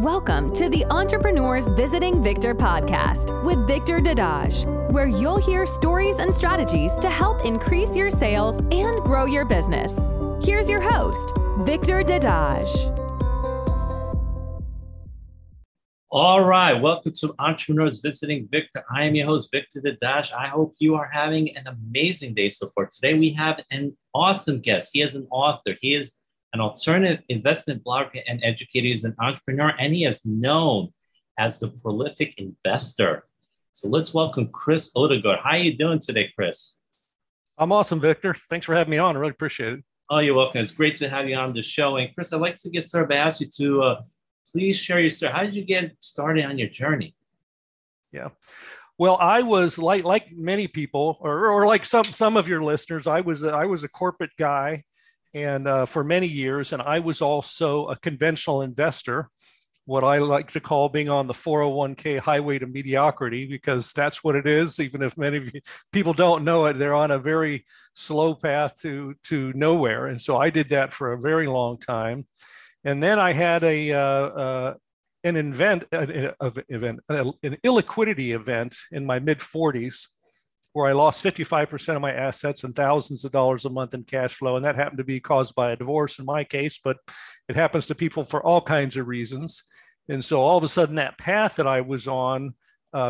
Welcome to the Entrepreneurs Visiting Victor podcast with Victor Dadaj, where you'll hear stories and strategies to help increase your sales and grow your business. Here's your host, Victor Dadaj. All right, welcome to Entrepreneurs Visiting Victor. I am your host, Victor Dadaj. I hope you are having an amazing day so far. Today we have an awesome guest. He is an author. He is an alternative investment blogger and educator. He's an entrepreneur, and he is known as the prolific investor. So let's welcome Chris Odegaard. How are you doing today, Chris? I'm awesome, Victor. Thanks for having me on. I really appreciate it. Oh, you're welcome. It's great to have you on the show. And Chris, I'd like to get started by asking you to please share your story. How did you get started on your journey? Yeah. Well, I was like many people, or like some of your listeners, I was a corporate guy. And for many years, and I was also a conventional investor, what I like to call being on the 401k highway to mediocrity, because that's what it is. Even if many of you, people don't know it, they're on a very slow path to nowhere. And so I did that for a very long time. And then I had an illiquidity event in my mid 40s, where I lost 55% of my assets and thousands of dollars a month in cash flow. And that happened to be caused by a divorce in my case, but it happens to people for all kinds of reasons. And so all of a sudden that path that I was on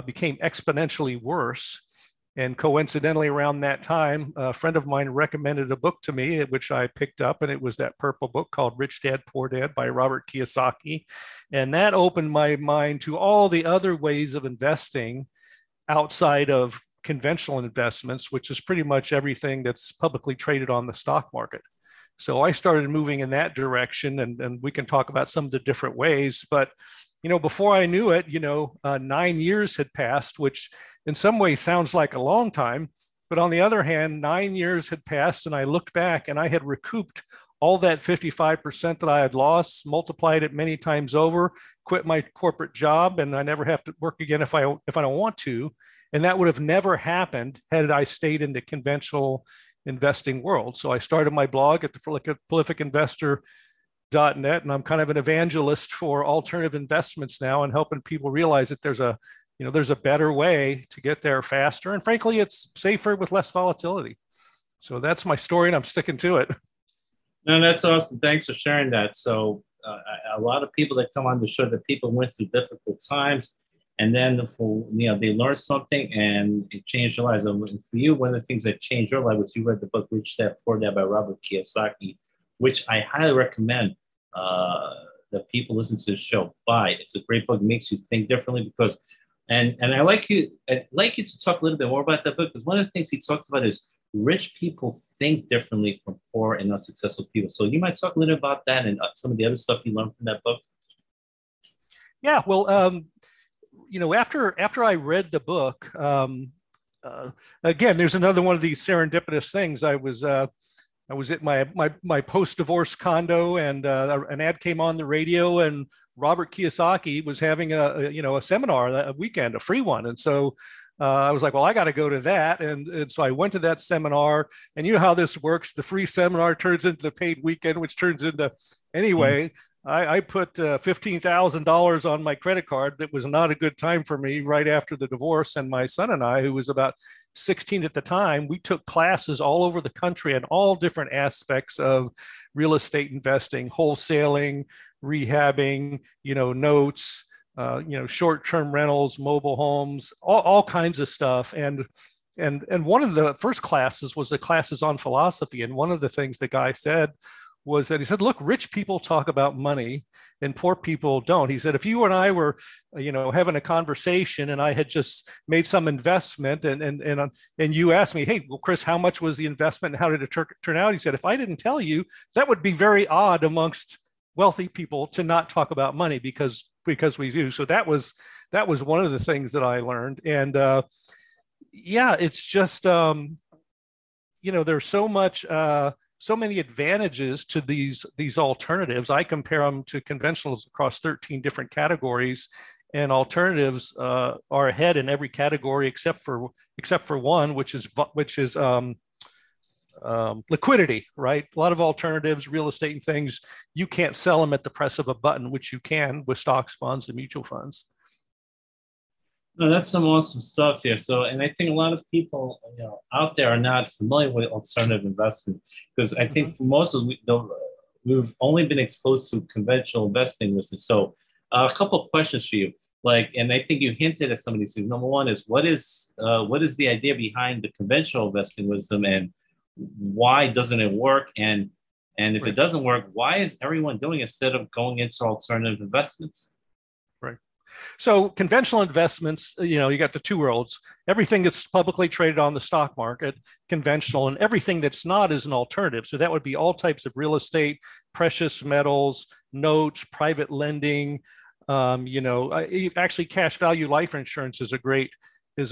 became exponentially worse. And coincidentally around that time, a friend of mine recommended a book to me, which I picked up, and it was that purple book called Rich Dad, Poor Dad by Robert Kiyosaki. And that opened my mind to all the other ways of investing outside of conventional investments, which is pretty much everything that's publicly traded on the stock market. So I started moving in that direction, and we can talk about some of the different ways. But, you know, before I knew it, 9 years had passed, which in some ways sounds like a long time. But on the other hand, 9 years had passed, and I looked back and I had recouped all that 55% that I had lost, multiplied it many times over, quit my corporate job, and I never have to work again if I don't want to. And that would have never happened had I stayed in the conventional investing world. So I started my blog at the prolificinvestor.net, and I'm kind of an evangelist for alternative investments now and helping people realize that there's a better way to get there faster. And frankly, it's safer with less volatility. So that's my story, and I'm sticking to it. No, that's awesome. Thanks for sharing that. So a lot of people that come on the show, that people went through difficult times, and then they learned something and it changed their lives. And for you, one of the things that changed your life was you read the book Rich Dad, Poor Dad by Robert Kiyosaki, which I highly recommend that people listen to the show buy. It's a great book. It makes you think differently because, and I'd like you to talk a little bit more about that book, because one of the things he talks about is rich people think differently from poor and unsuccessful people. So you might talk a little about that and some of the other stuff you learned from that book. Yeah, well, after I read the book, again, there's another one of these serendipitous things. I was at my post-divorce condo, and an ad came on the radio, and Robert Kiyosaki was having a seminar that weekend, a free one. And so I was like, well, I got to go to that. And so I went to that seminar, and you know how this works. The free seminar turns into the paid weekend, which turns into anyway. Mm-hmm. I put $15,000 on my credit card. That was not a good time for me right after the divorce. And my son and I, who was about 16 at the time, we took classes all over the country on all different aspects of real estate investing, wholesaling, rehabbing, notes, short-term rentals, mobile homes, all kinds of stuff. And one of the first classes was the classes on philosophy. And one of the things the guy said was that he said, look, rich people talk about money and poor people don't. He said, if you and I were, having a conversation and I had just made some investment and you asked me, hey, well, Chris, how much was the investment and how did it turn out? He said, if I didn't tell you, that would be very odd amongst wealthy people to not talk about money because we do. So that was one of the things that I learned. And it's just, there's so many advantages to these alternatives. I compare them to conventionals across 13 different categories, and alternatives are ahead in every category except for one, which is liquidity, right? A lot of alternatives, real estate and things. You can't sell them at the press of a button, which you can with stocks, bonds, and mutual funds. No, that's some awesome stuff here. So, and I think a lot of people out there are not familiar with alternative investment, because I think for most of we've only been exposed to conventional investing listening. So a couple of questions for you. Like, and I think you hinted at some of these things. Number one is, what is the idea behind the conventional investing wisdom, and why doesn't it work? And if it doesn't work, why is everyone doing it instead of going into alternative investments? Right. So conventional investments, you got the two worlds. Everything that's publicly traded on the stock market, conventional, and everything that's not is an alternative. So that would be all types of real estate, precious metals, notes, private lending. Actually, cash value life insurance is a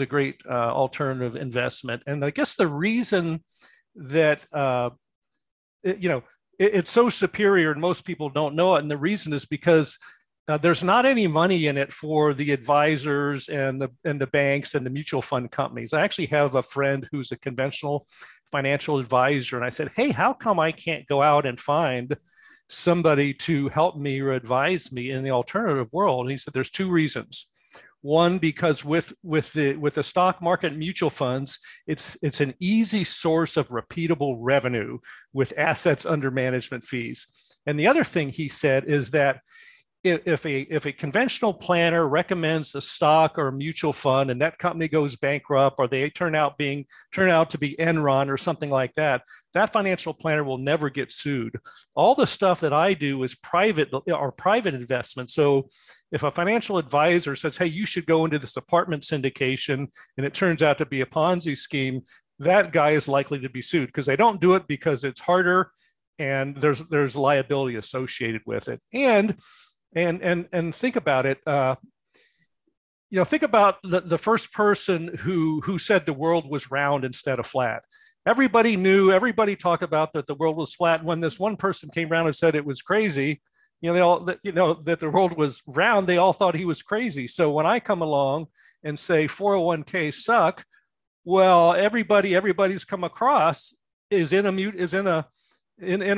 great alternative investment. And I guess the reason that it's so superior and most people don't know it, and the reason is because there's not any money in it for the advisors and the banks and the mutual fund companies. I actually have a friend who's a conventional financial advisor, and I said, "Hey, how come I can't go out and find somebody to help me or advise me in the alternative world?" And he said, "There's two reasons. One, because with the stock market mutual funds, it's an easy source of repeatable revenue with assets under management fees. And the other thing," he said, "is that if a conventional planner recommends a stock or a mutual fund and that company goes bankrupt or they turn out to be Enron or something like that, that financial planner will never get sued. All the stuff that I do is private investment. So if a financial advisor says, 'Hey, you should go into this apartment syndication,' and it turns out to be a Ponzi scheme, that guy is likely to be sued because they don't do it because it's harder and there's liability associated with it." And think about it. Think about the first person who said the world was round instead of flat. Everybody knew. Everybody talked about that the world was flat. When this one person came around and said it was crazy, that the world was round, they all thought he was crazy. So when I come along and say 401k suck, well, everybody's come across is in a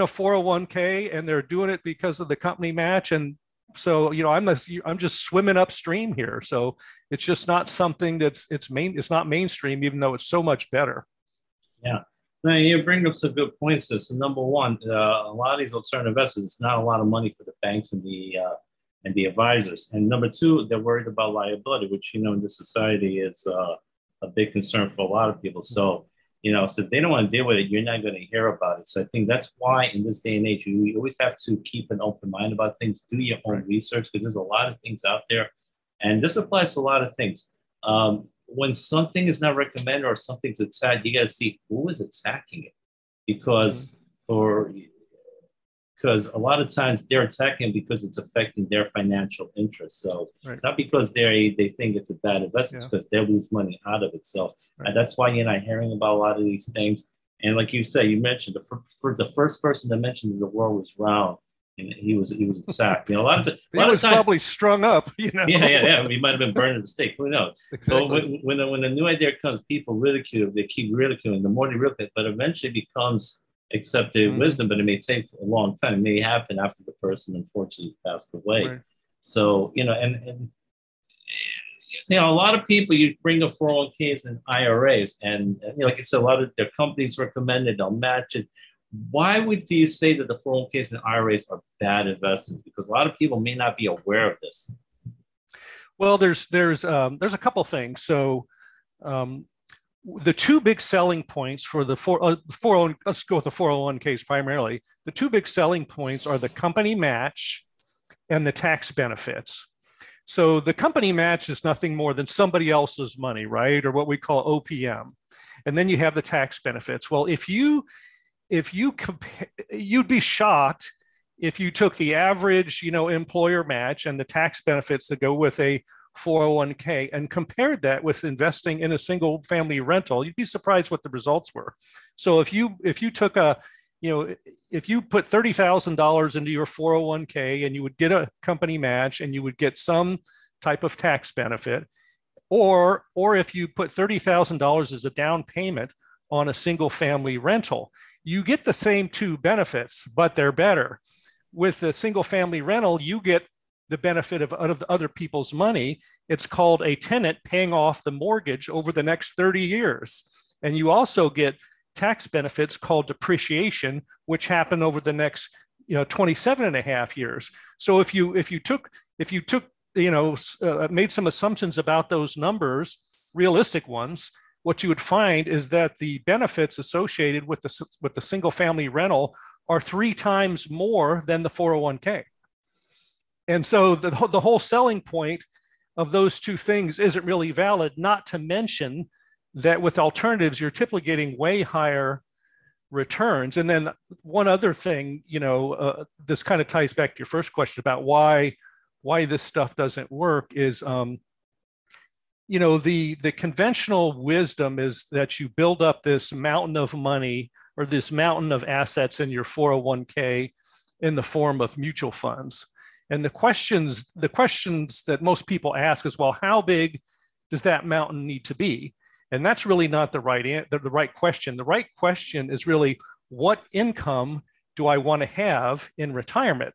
401k, and they're doing it because of the company match. And so, I'm just swimming upstream here. So it's just not something it's not mainstream, even though it's so much better. Yeah. Now, you bring up some good points. So number one, a lot of these alternative investors, it's not a lot of money for the banks and the advisors. And number two, they're worried about liability, which, in this society is a big concern for a lot of people. So, so if they don't want to deal with it, you're not going to hear about it. So I think that's why in this day and age, you always have to keep an open mind about things, do your own research, because there's a lot of things out there. And this applies to a lot of things. When something is not recommended or something's attacked, you got to see who is attacking it. Because a lot of times they're attacking because it's affecting their financial interest. So it's not because they think it's a bad investment, because they lose money out of it. So that's why you're not hearing about a lot of these things. And like you said, you mentioned for the first person to mention that the world was round, and he was attacked. A lot of times, probably strung up. Yeah. He might have been burned at the stake. Who knows? Exactly. So when a new idea comes, people ridicule. They keep ridiculing. The more they ridicule, but eventually becomes accepted wisdom, but it may take a long time. It may happen after the person unfortunately passed away. Right. So, a lot of people, you bring up 401ks and IRAs, and like I said, a lot of their companies recommend it, they'll match it. Why would you say that the 401ks and IRAs are bad investments? Because a lot of people may not be aware of this. Well, there's a couple things. So, the two big selling points for the 401ks primarily. The two big selling points are the company match and the tax benefits. So the company match is nothing more than somebody else's money, right? Or what we call OPM. And then you have the tax benefits. Well, you'd be shocked if you took the average, employer match and the tax benefits that go with a 401k and compared that with investing in a single family rental, you'd be surprised what the results were. So if you took if you put $30,000 into your 401k and you would get a company match and you would get some type of tax benefit, or if you put $30,000 as a down payment on a single family rental. You get the same two benefits, but they're better. With a single family rental, you get the benefit of other people's money. It's called a tenant paying off the mortgage over the next 30 years. And you also get tax benefits called depreciation, which happen over the next 27.5 years. So if you made some assumptions about those numbers, realistic ones, what you would find is that the benefits associated with the single family rental are 3 times more than the 401k. And so the whole selling point of those two things isn't really valid, not to mention that with alternatives, you're typically getting way higher returns. And then one other thing, this kind of ties back to your first question about why this stuff doesn't work is, the conventional wisdom is that you build up this mountain of money or this mountain of assets in your 401k in the form of mutual funds. And the questions that most people ask is, well, how big does that mountain need to be? And that's really not the right question. The right question is really, what income do I want to have in retirement?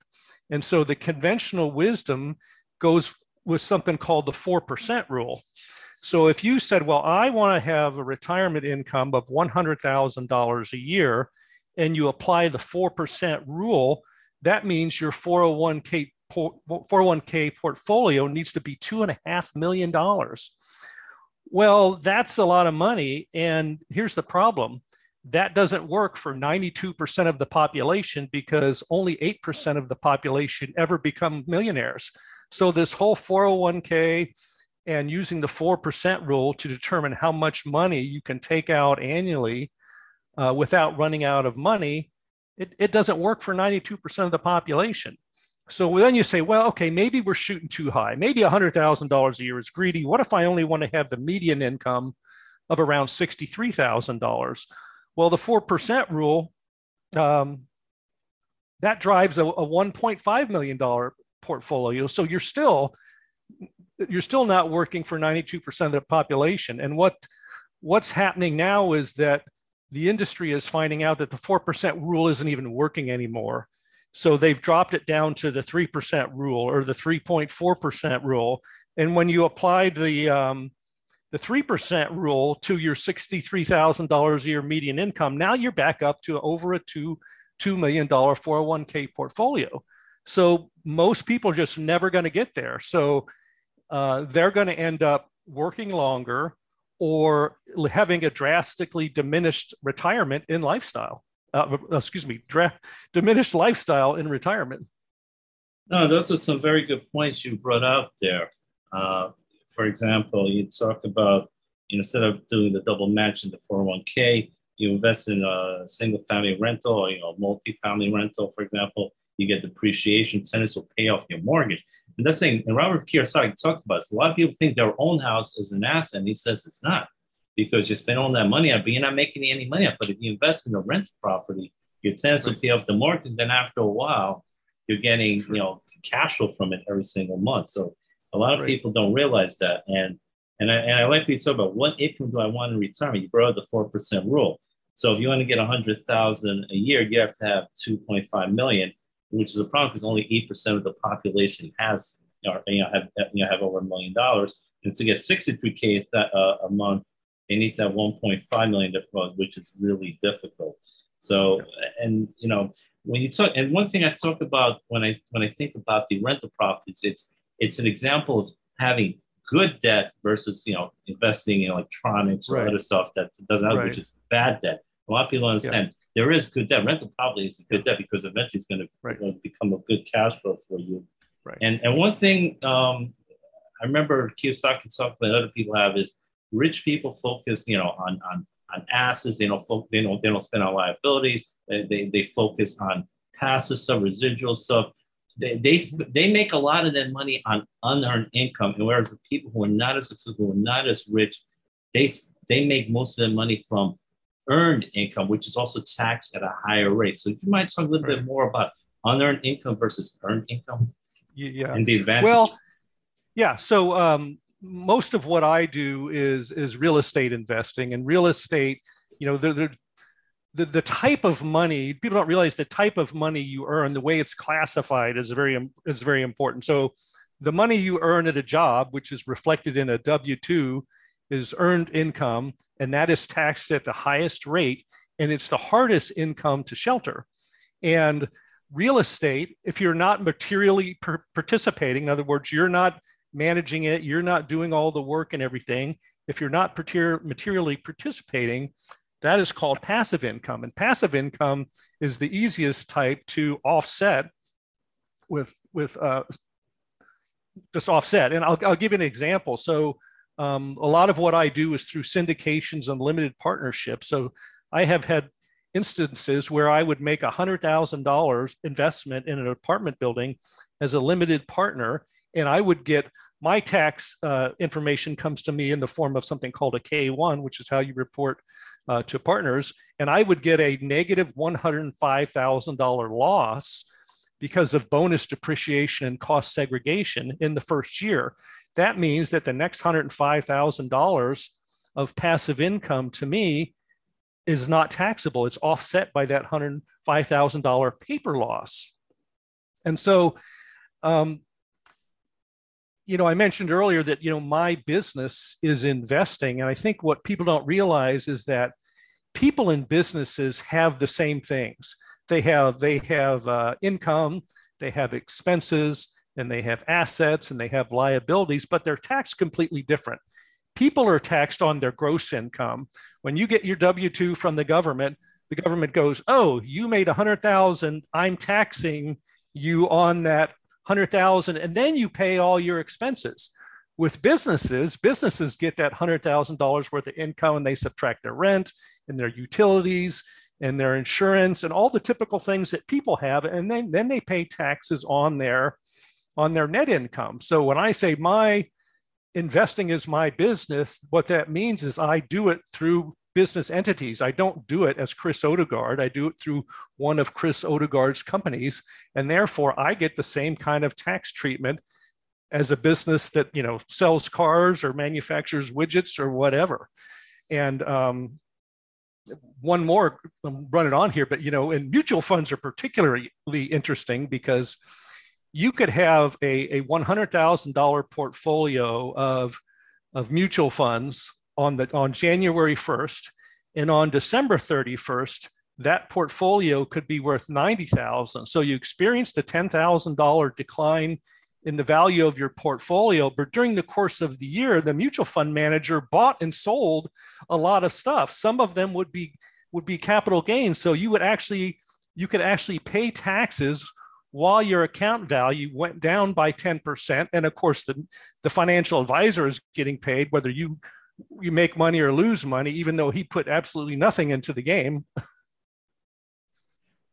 And so the conventional wisdom goes with something called the 4% rule. So if you said, well, I want to have a retirement income of $100,000 a year, and you apply the 4% rule, that means your 401k portfolio needs to be $2.5 million. Well, that's a lot of money. And here's the problem. That doesn't work for 92% of the population because only 8% of the population ever become millionaires. So this whole 401k and using the 4% rule to determine how much money you can take out annually without running out of money, it doesn't work for 92% of the population. So then you say, well, okay, maybe we're shooting too high. Maybe $100,000 a year is greedy. What if I only want to have the median income of around $63,000? Well, the 4% rule, that drives a $1.5 million portfolio. So you're still not working for 92% of the population. And what's happening now is that the industry is finding out that the 4% rule isn't even working anymore. So they've dropped it down to the 3% rule or the 3.4% rule. And when you apply the 3% rule to your $63,000 a year median income, now you're back up to over a $2 million 401k portfolio. So most people are just never going to get there. So they're going to end up working longer or having a drastically diminished retirement in lifestyle. Diminished lifestyle in retirement. No, those are some very good points you brought out there. For example, you talk about, instead of doing the double match in the 401k, you invest in a single family rental or multi-family rental, for example, you get depreciation, tenants will pay off your mortgage. And that's the thing, and Robert Kiyosaki talks about this. A lot of people think their own house is an asset, and he says it's not. Because you spend all that money up, but you're not making any money up. But if you invest in a rental property, your tenants will pay off the mortgage. Then after a while, you're getting cash flow from it every single month. So a lot of people don't realize that. And I like you to talk about what income do I want in retirement? You brought the 4% rule. So if you want to get $100,000 a yeyear, you have to have $2.5 million, which is a problem because only 8% of the population has have over $1 million. And to get $63K a month. They need to have 1.5 million, which is really difficult. So, and when you talk, and one thing I talk about when I think about the rental properties, it's an example of having good debt versus investing in electronics or other stuff that doesn't have, which is bad debt. A lot of people understand there is good debt. Rental property is good debt because eventually it's going to become a good cash flow for you. Right. And one thing I remember Kiyosaki talking about other people have is. Rich people focus, on assets. They don't spend on liabilities. They focus on passive stuff, residual stuff. They make a lot of their money on unearned income. And whereas the people who are not as successful, who are not as rich, they make most of their money from earned income, which is also taxed at a higher rate. So you might talk a little bit more about unearned income versus earned income. Yeah. And the advantage. Well, yeah. So. Most of what I do is real estate investing, and real estate you know, the type of money, people don't realize the type of money you earn, the way it's classified is very important. So the money you earn at a job, which is reflected in a W-2, is earned income, and that is taxed at the highest rate, and it's the hardest income to shelter. And real estate, if you're not materially participating, in other words, you're not managing it, you're not doing all the work and everything, if you're not materially participating, that is called passive income. And passive income is the easiest type to offset with just offset. And I'll give you an example. So a lot of what I do is through syndications and limited partnerships. So I have had instances where I would make $100,000 investment in an apartment building as a limited partner, and I would get my tax information comes to me in the form of something called a K-1, which is how you report to partners. And I would get a negative $105,000 loss because of bonus depreciation and cost segregation in the first year. That means that the next $105,000 of passive income to me is not taxable. It's offset by that $105,000 paper loss. And so, you know, I mentioned earlier that, you know, my business is investing. And I think what people don't realize is that people in businesses have the same things. They have income, they have expenses, and they have assets, and they have liabilities, but they're taxed completely different. People are taxed on their gross income. When you get your W-2 from the government goes, oh, you made $100,000, I'm taxing you on that $100,000, and then you pay all your expenses. With businesses get that $100,000 worth of income, and they subtract their rent and their utilities and their insurance and all the typical things that people have, and then they pay taxes on their net income. So when I say my investing is my business, what that means is I do it through business entities. I don't do it as Chris Odegaard. I do it through one of Chris Odegaard's companies, and therefore I get the same kind of tax treatment as a business that, you know, sells cars or manufactures widgets or whatever. And one more, I'll run it on here, but, you know, and mutual funds are particularly interesting because you could have a $100,000 portfolio of mutual funds on January 1st, and on December 31st, that portfolio could be worth $90,000. So you experienced a $10,000 decline in the value of your portfolio, but during the course of the year, the mutual fund manager bought and sold a lot of stuff. Some of them would be capital gains. So you could actually pay taxes while your account value went down by 10%. And of course, the financial advisor is getting paid whether you make money or lose money, even though he put absolutely nothing into the game.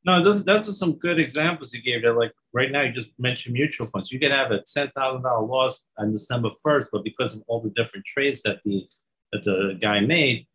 No, those are some good examples you gave there. Like right now, you just mentioned mutual funds. You can have a $10,000 loss on December 1st, but because of all the different trades that the guy made,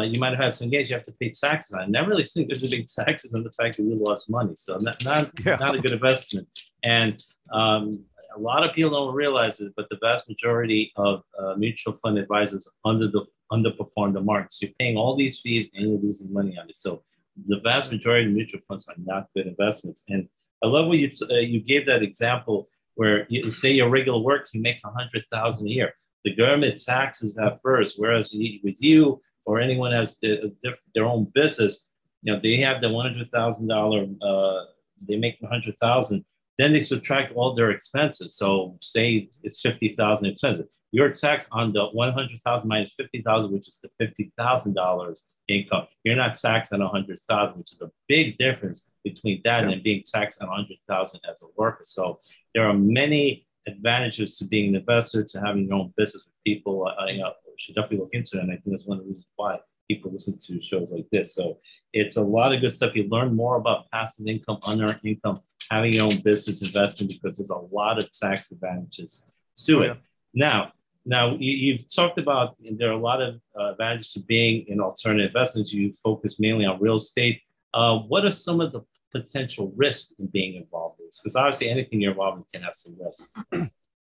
you might have had some gains you have to pay taxes on. And I really think there's a big taxes on the fact that you lost money. So not a good investment. And a lot of people don't realize it, but the vast majority of mutual fund advisors underperform the market. So you're paying all these fees and you're losing money on it. So the vast majority of mutual funds are not good investments. And I love what you gave that example where you say your regular work, you make $100,000 a year. The government taxes that first, whereas with you or anyone has their own business, you know, they have the $100,000, they make $100,000. Then they subtract all their expenses. So say it's $50,000 expenses. You're taxed on the $100,000 minus $50,000, which is the $50,000 income. You're not taxed on $100,000, which is a big difference between that and being taxed on $100,000 as a worker. So there are many advantages to being an investor, to having your own business with people. You know, should definitely look into it. And I think that's one of the reasons why people listen to shows like this. So it's a lot of good stuff. You learn more about passive income, unearned income, having your own business, investing, because there's a lot of tax advantages to it. Yeah. Now you've talked about, there are a lot of advantages to being in alternative investments. You focus mainly on real estate. What are some of the potential risks in being involved in this? Because obviously anything you're involved in can have some risks.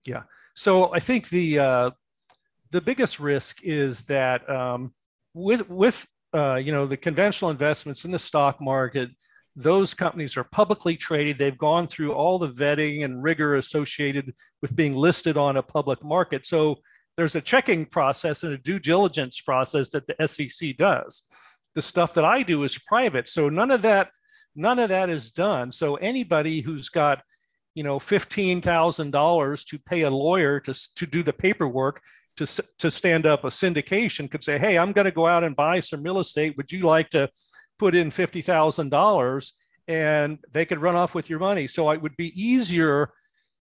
Yeah. So I think the biggest risk is that with the conventional investments in the stock market, those companies are publicly traded. They've gone through all the vetting and rigor associated with being listed on a public market. So there's a checking process and a due diligence process that the SEC does. The stuff that I do is private. So none of that is done. So anybody who's got, $15,000 to pay a lawyer to do the paperwork, to stand up a syndication, could say, hey, I'm going to go out and buy some real estate. Would you like to put in $50,000? And they could run off with your money. So it would be easier.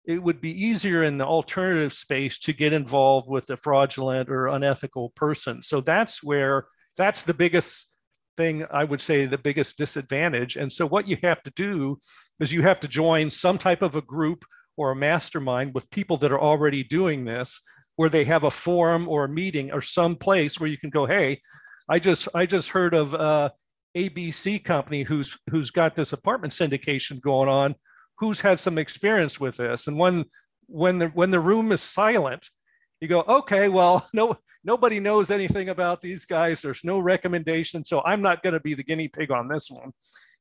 It would be easier in the alternative space to get involved with a fraudulent or unethical person. So that's the biggest thing, I would say, the biggest disadvantage. And so what you have to do is you have to join some type of a group or a mastermind with people that are already doing this, where they have a forum or a meeting or some place where you can go, hey, I just heard of ABC company who's got this apartment syndication going on, who's had some experience with this. And when the room is silent, you go, okay, well, nobody knows anything about these guys. There's no recommendation, so I'm not going to be the guinea pig on this one.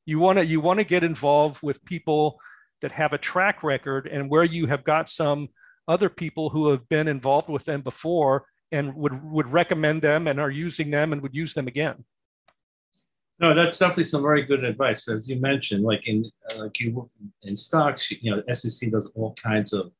You want to get involved with people that have a track record and where you have got some other people who have been involved with them before and would recommend them and are using them and would use them again. No, that's definitely some very good advice. As you mentioned, like in stocks, the SEC does all kinds of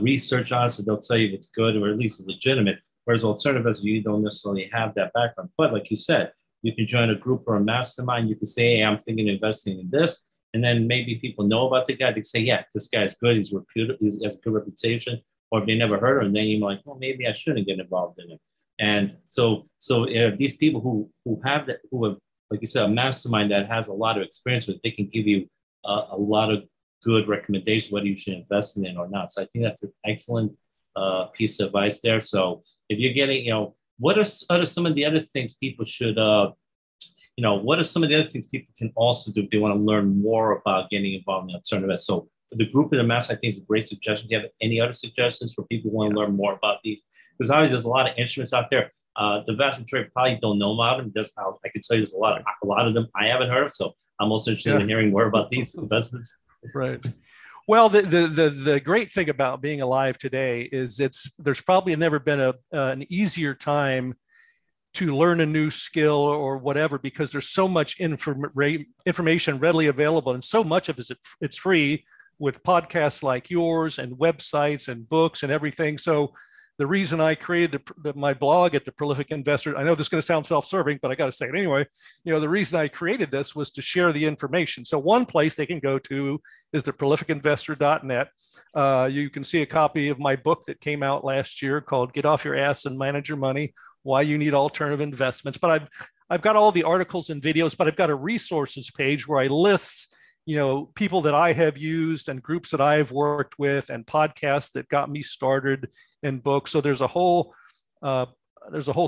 research on it, so they'll tell you it's good or at least legitimate. Whereas alternative investors, you don't necessarily have that background. But like you said, you can join a group or a mastermind. You can say, hey, I'm thinking of investing in this. And then maybe people know about the guy. They say, yeah, this guy's good. He's reputable. He has a good reputation. Or if they never heard of him, then you're like, well, maybe I shouldn't get involved in it. And so these people who have that, who have, like you said, a mastermind that has a lot of experience with, they can give you a lot of good recommendations, whether you should invest in it or not. So I think that's an excellent piece of advice there. So if you're getting, what are some of the other things people should, what are some of the other things people can also do if they want to learn more about getting involved in alternative investments? So the group and the master, I think, is a great suggestion. Do you have any other suggestions for people who want to learn more about these? Because obviously there's a lot of instruments out there. The vast majority probably don't know about them. That's how I can tell you there's a lot of them I haven't heard of. So I'm also interested in hearing more about these investments. Right. Well, the great thing about being alive today is there's probably never been an easier time to learn a new skill or whatever, because there's so much information readily available, and so much of it's free with podcasts like yours and websites and books and everything. So the reason I created my blog at the Prolific Investor, I know this is going to sound self-serving, but I got to say it anyway. The reason I created this was to share the information. So one place they can go to is the prolificinvestor.net. You can see a copy of my book that came out last year called Get Off Your Ass and Manage Your Money, Why You Need Alternative Investments. But I've got all the articles and videos, but I've got a resources page where I list, people that I have used and groups that I've worked with and podcasts that got me started in books. So there's a whole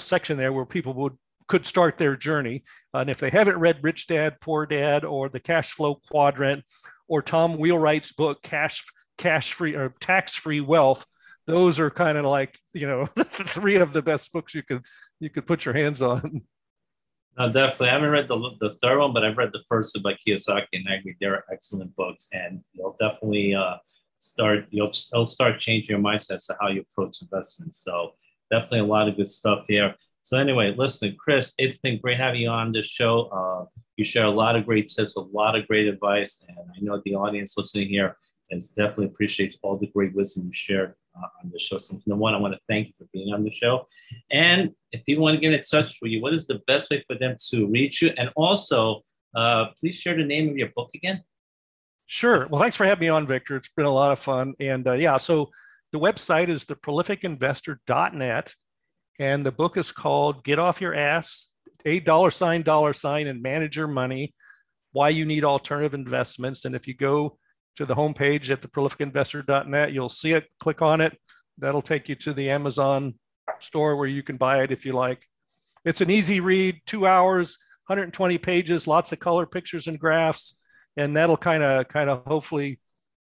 section there where people could start their journey. And if they haven't read Rich Dad, Poor Dad, or the Cash Flow Quadrant, or Tom Wheelwright's book, Cash Free or Tax-Free Wealth, those are kind of like, three of the best books you could put your hands on. No, definitely. I haven't read the third one, but I've read the first by Kiyosaki, and I agree, they're excellent books, and you'll definitely start changing your mindset as to how you approach investments. So definitely a lot of good stuff here. So anyway, listen, Chris, it's been great having you on this show. You share a lot of great tips, a lot of great advice, and I know the audience listening here is definitely appreciates all the great wisdom you shared on the show. So number one, I want to thank you for being on the show. And if people want to get in touch with you, what is the best way for them to reach you? And also, please share the name of your book again. Sure. Well, thanks for having me on, Victor. It's been a lot of fun. And so the website is theprolificinvestor.net. And the book is called Get Off Your Ass, $, and Manage Your Money, Why You Need Alternative Investments. And if you go to the homepage at theprolificinvestor.net, you'll see it, click on it. That'll take you to the Amazon store where you can buy it if you like. It's an easy read, 2 hours, 120 pages, lots of color pictures and graphs, and that'll kind of hopefully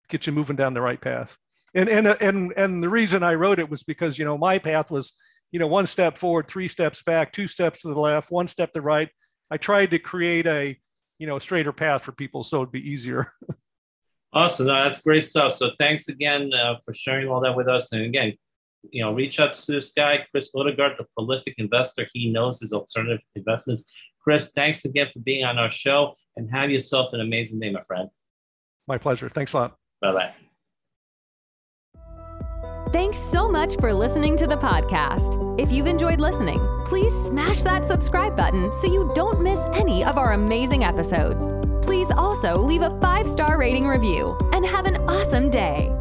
get you moving down the right path. And the reason I wrote it was because, my path was you know, one step forward, three steps back, two steps to the left, one step to the right. I tried to create a, you know, a straighter path for people so it'd be easier. Awesome. No, that's great stuff. So thanks again for sharing all that with us. And again, you know, reach out to this guy, Chris Odegaard, the prolific investor. He knows his alternative investments. Chris, thanks again for being on our show, and have yourself an amazing day, my friend. My pleasure. Thanks a lot. Bye-bye. Thanks so much for listening to the podcast. If you've enjoyed listening, please smash that subscribe button so you don't miss any of our amazing episodes. Please also leave a 5-star rating review, and have an awesome day.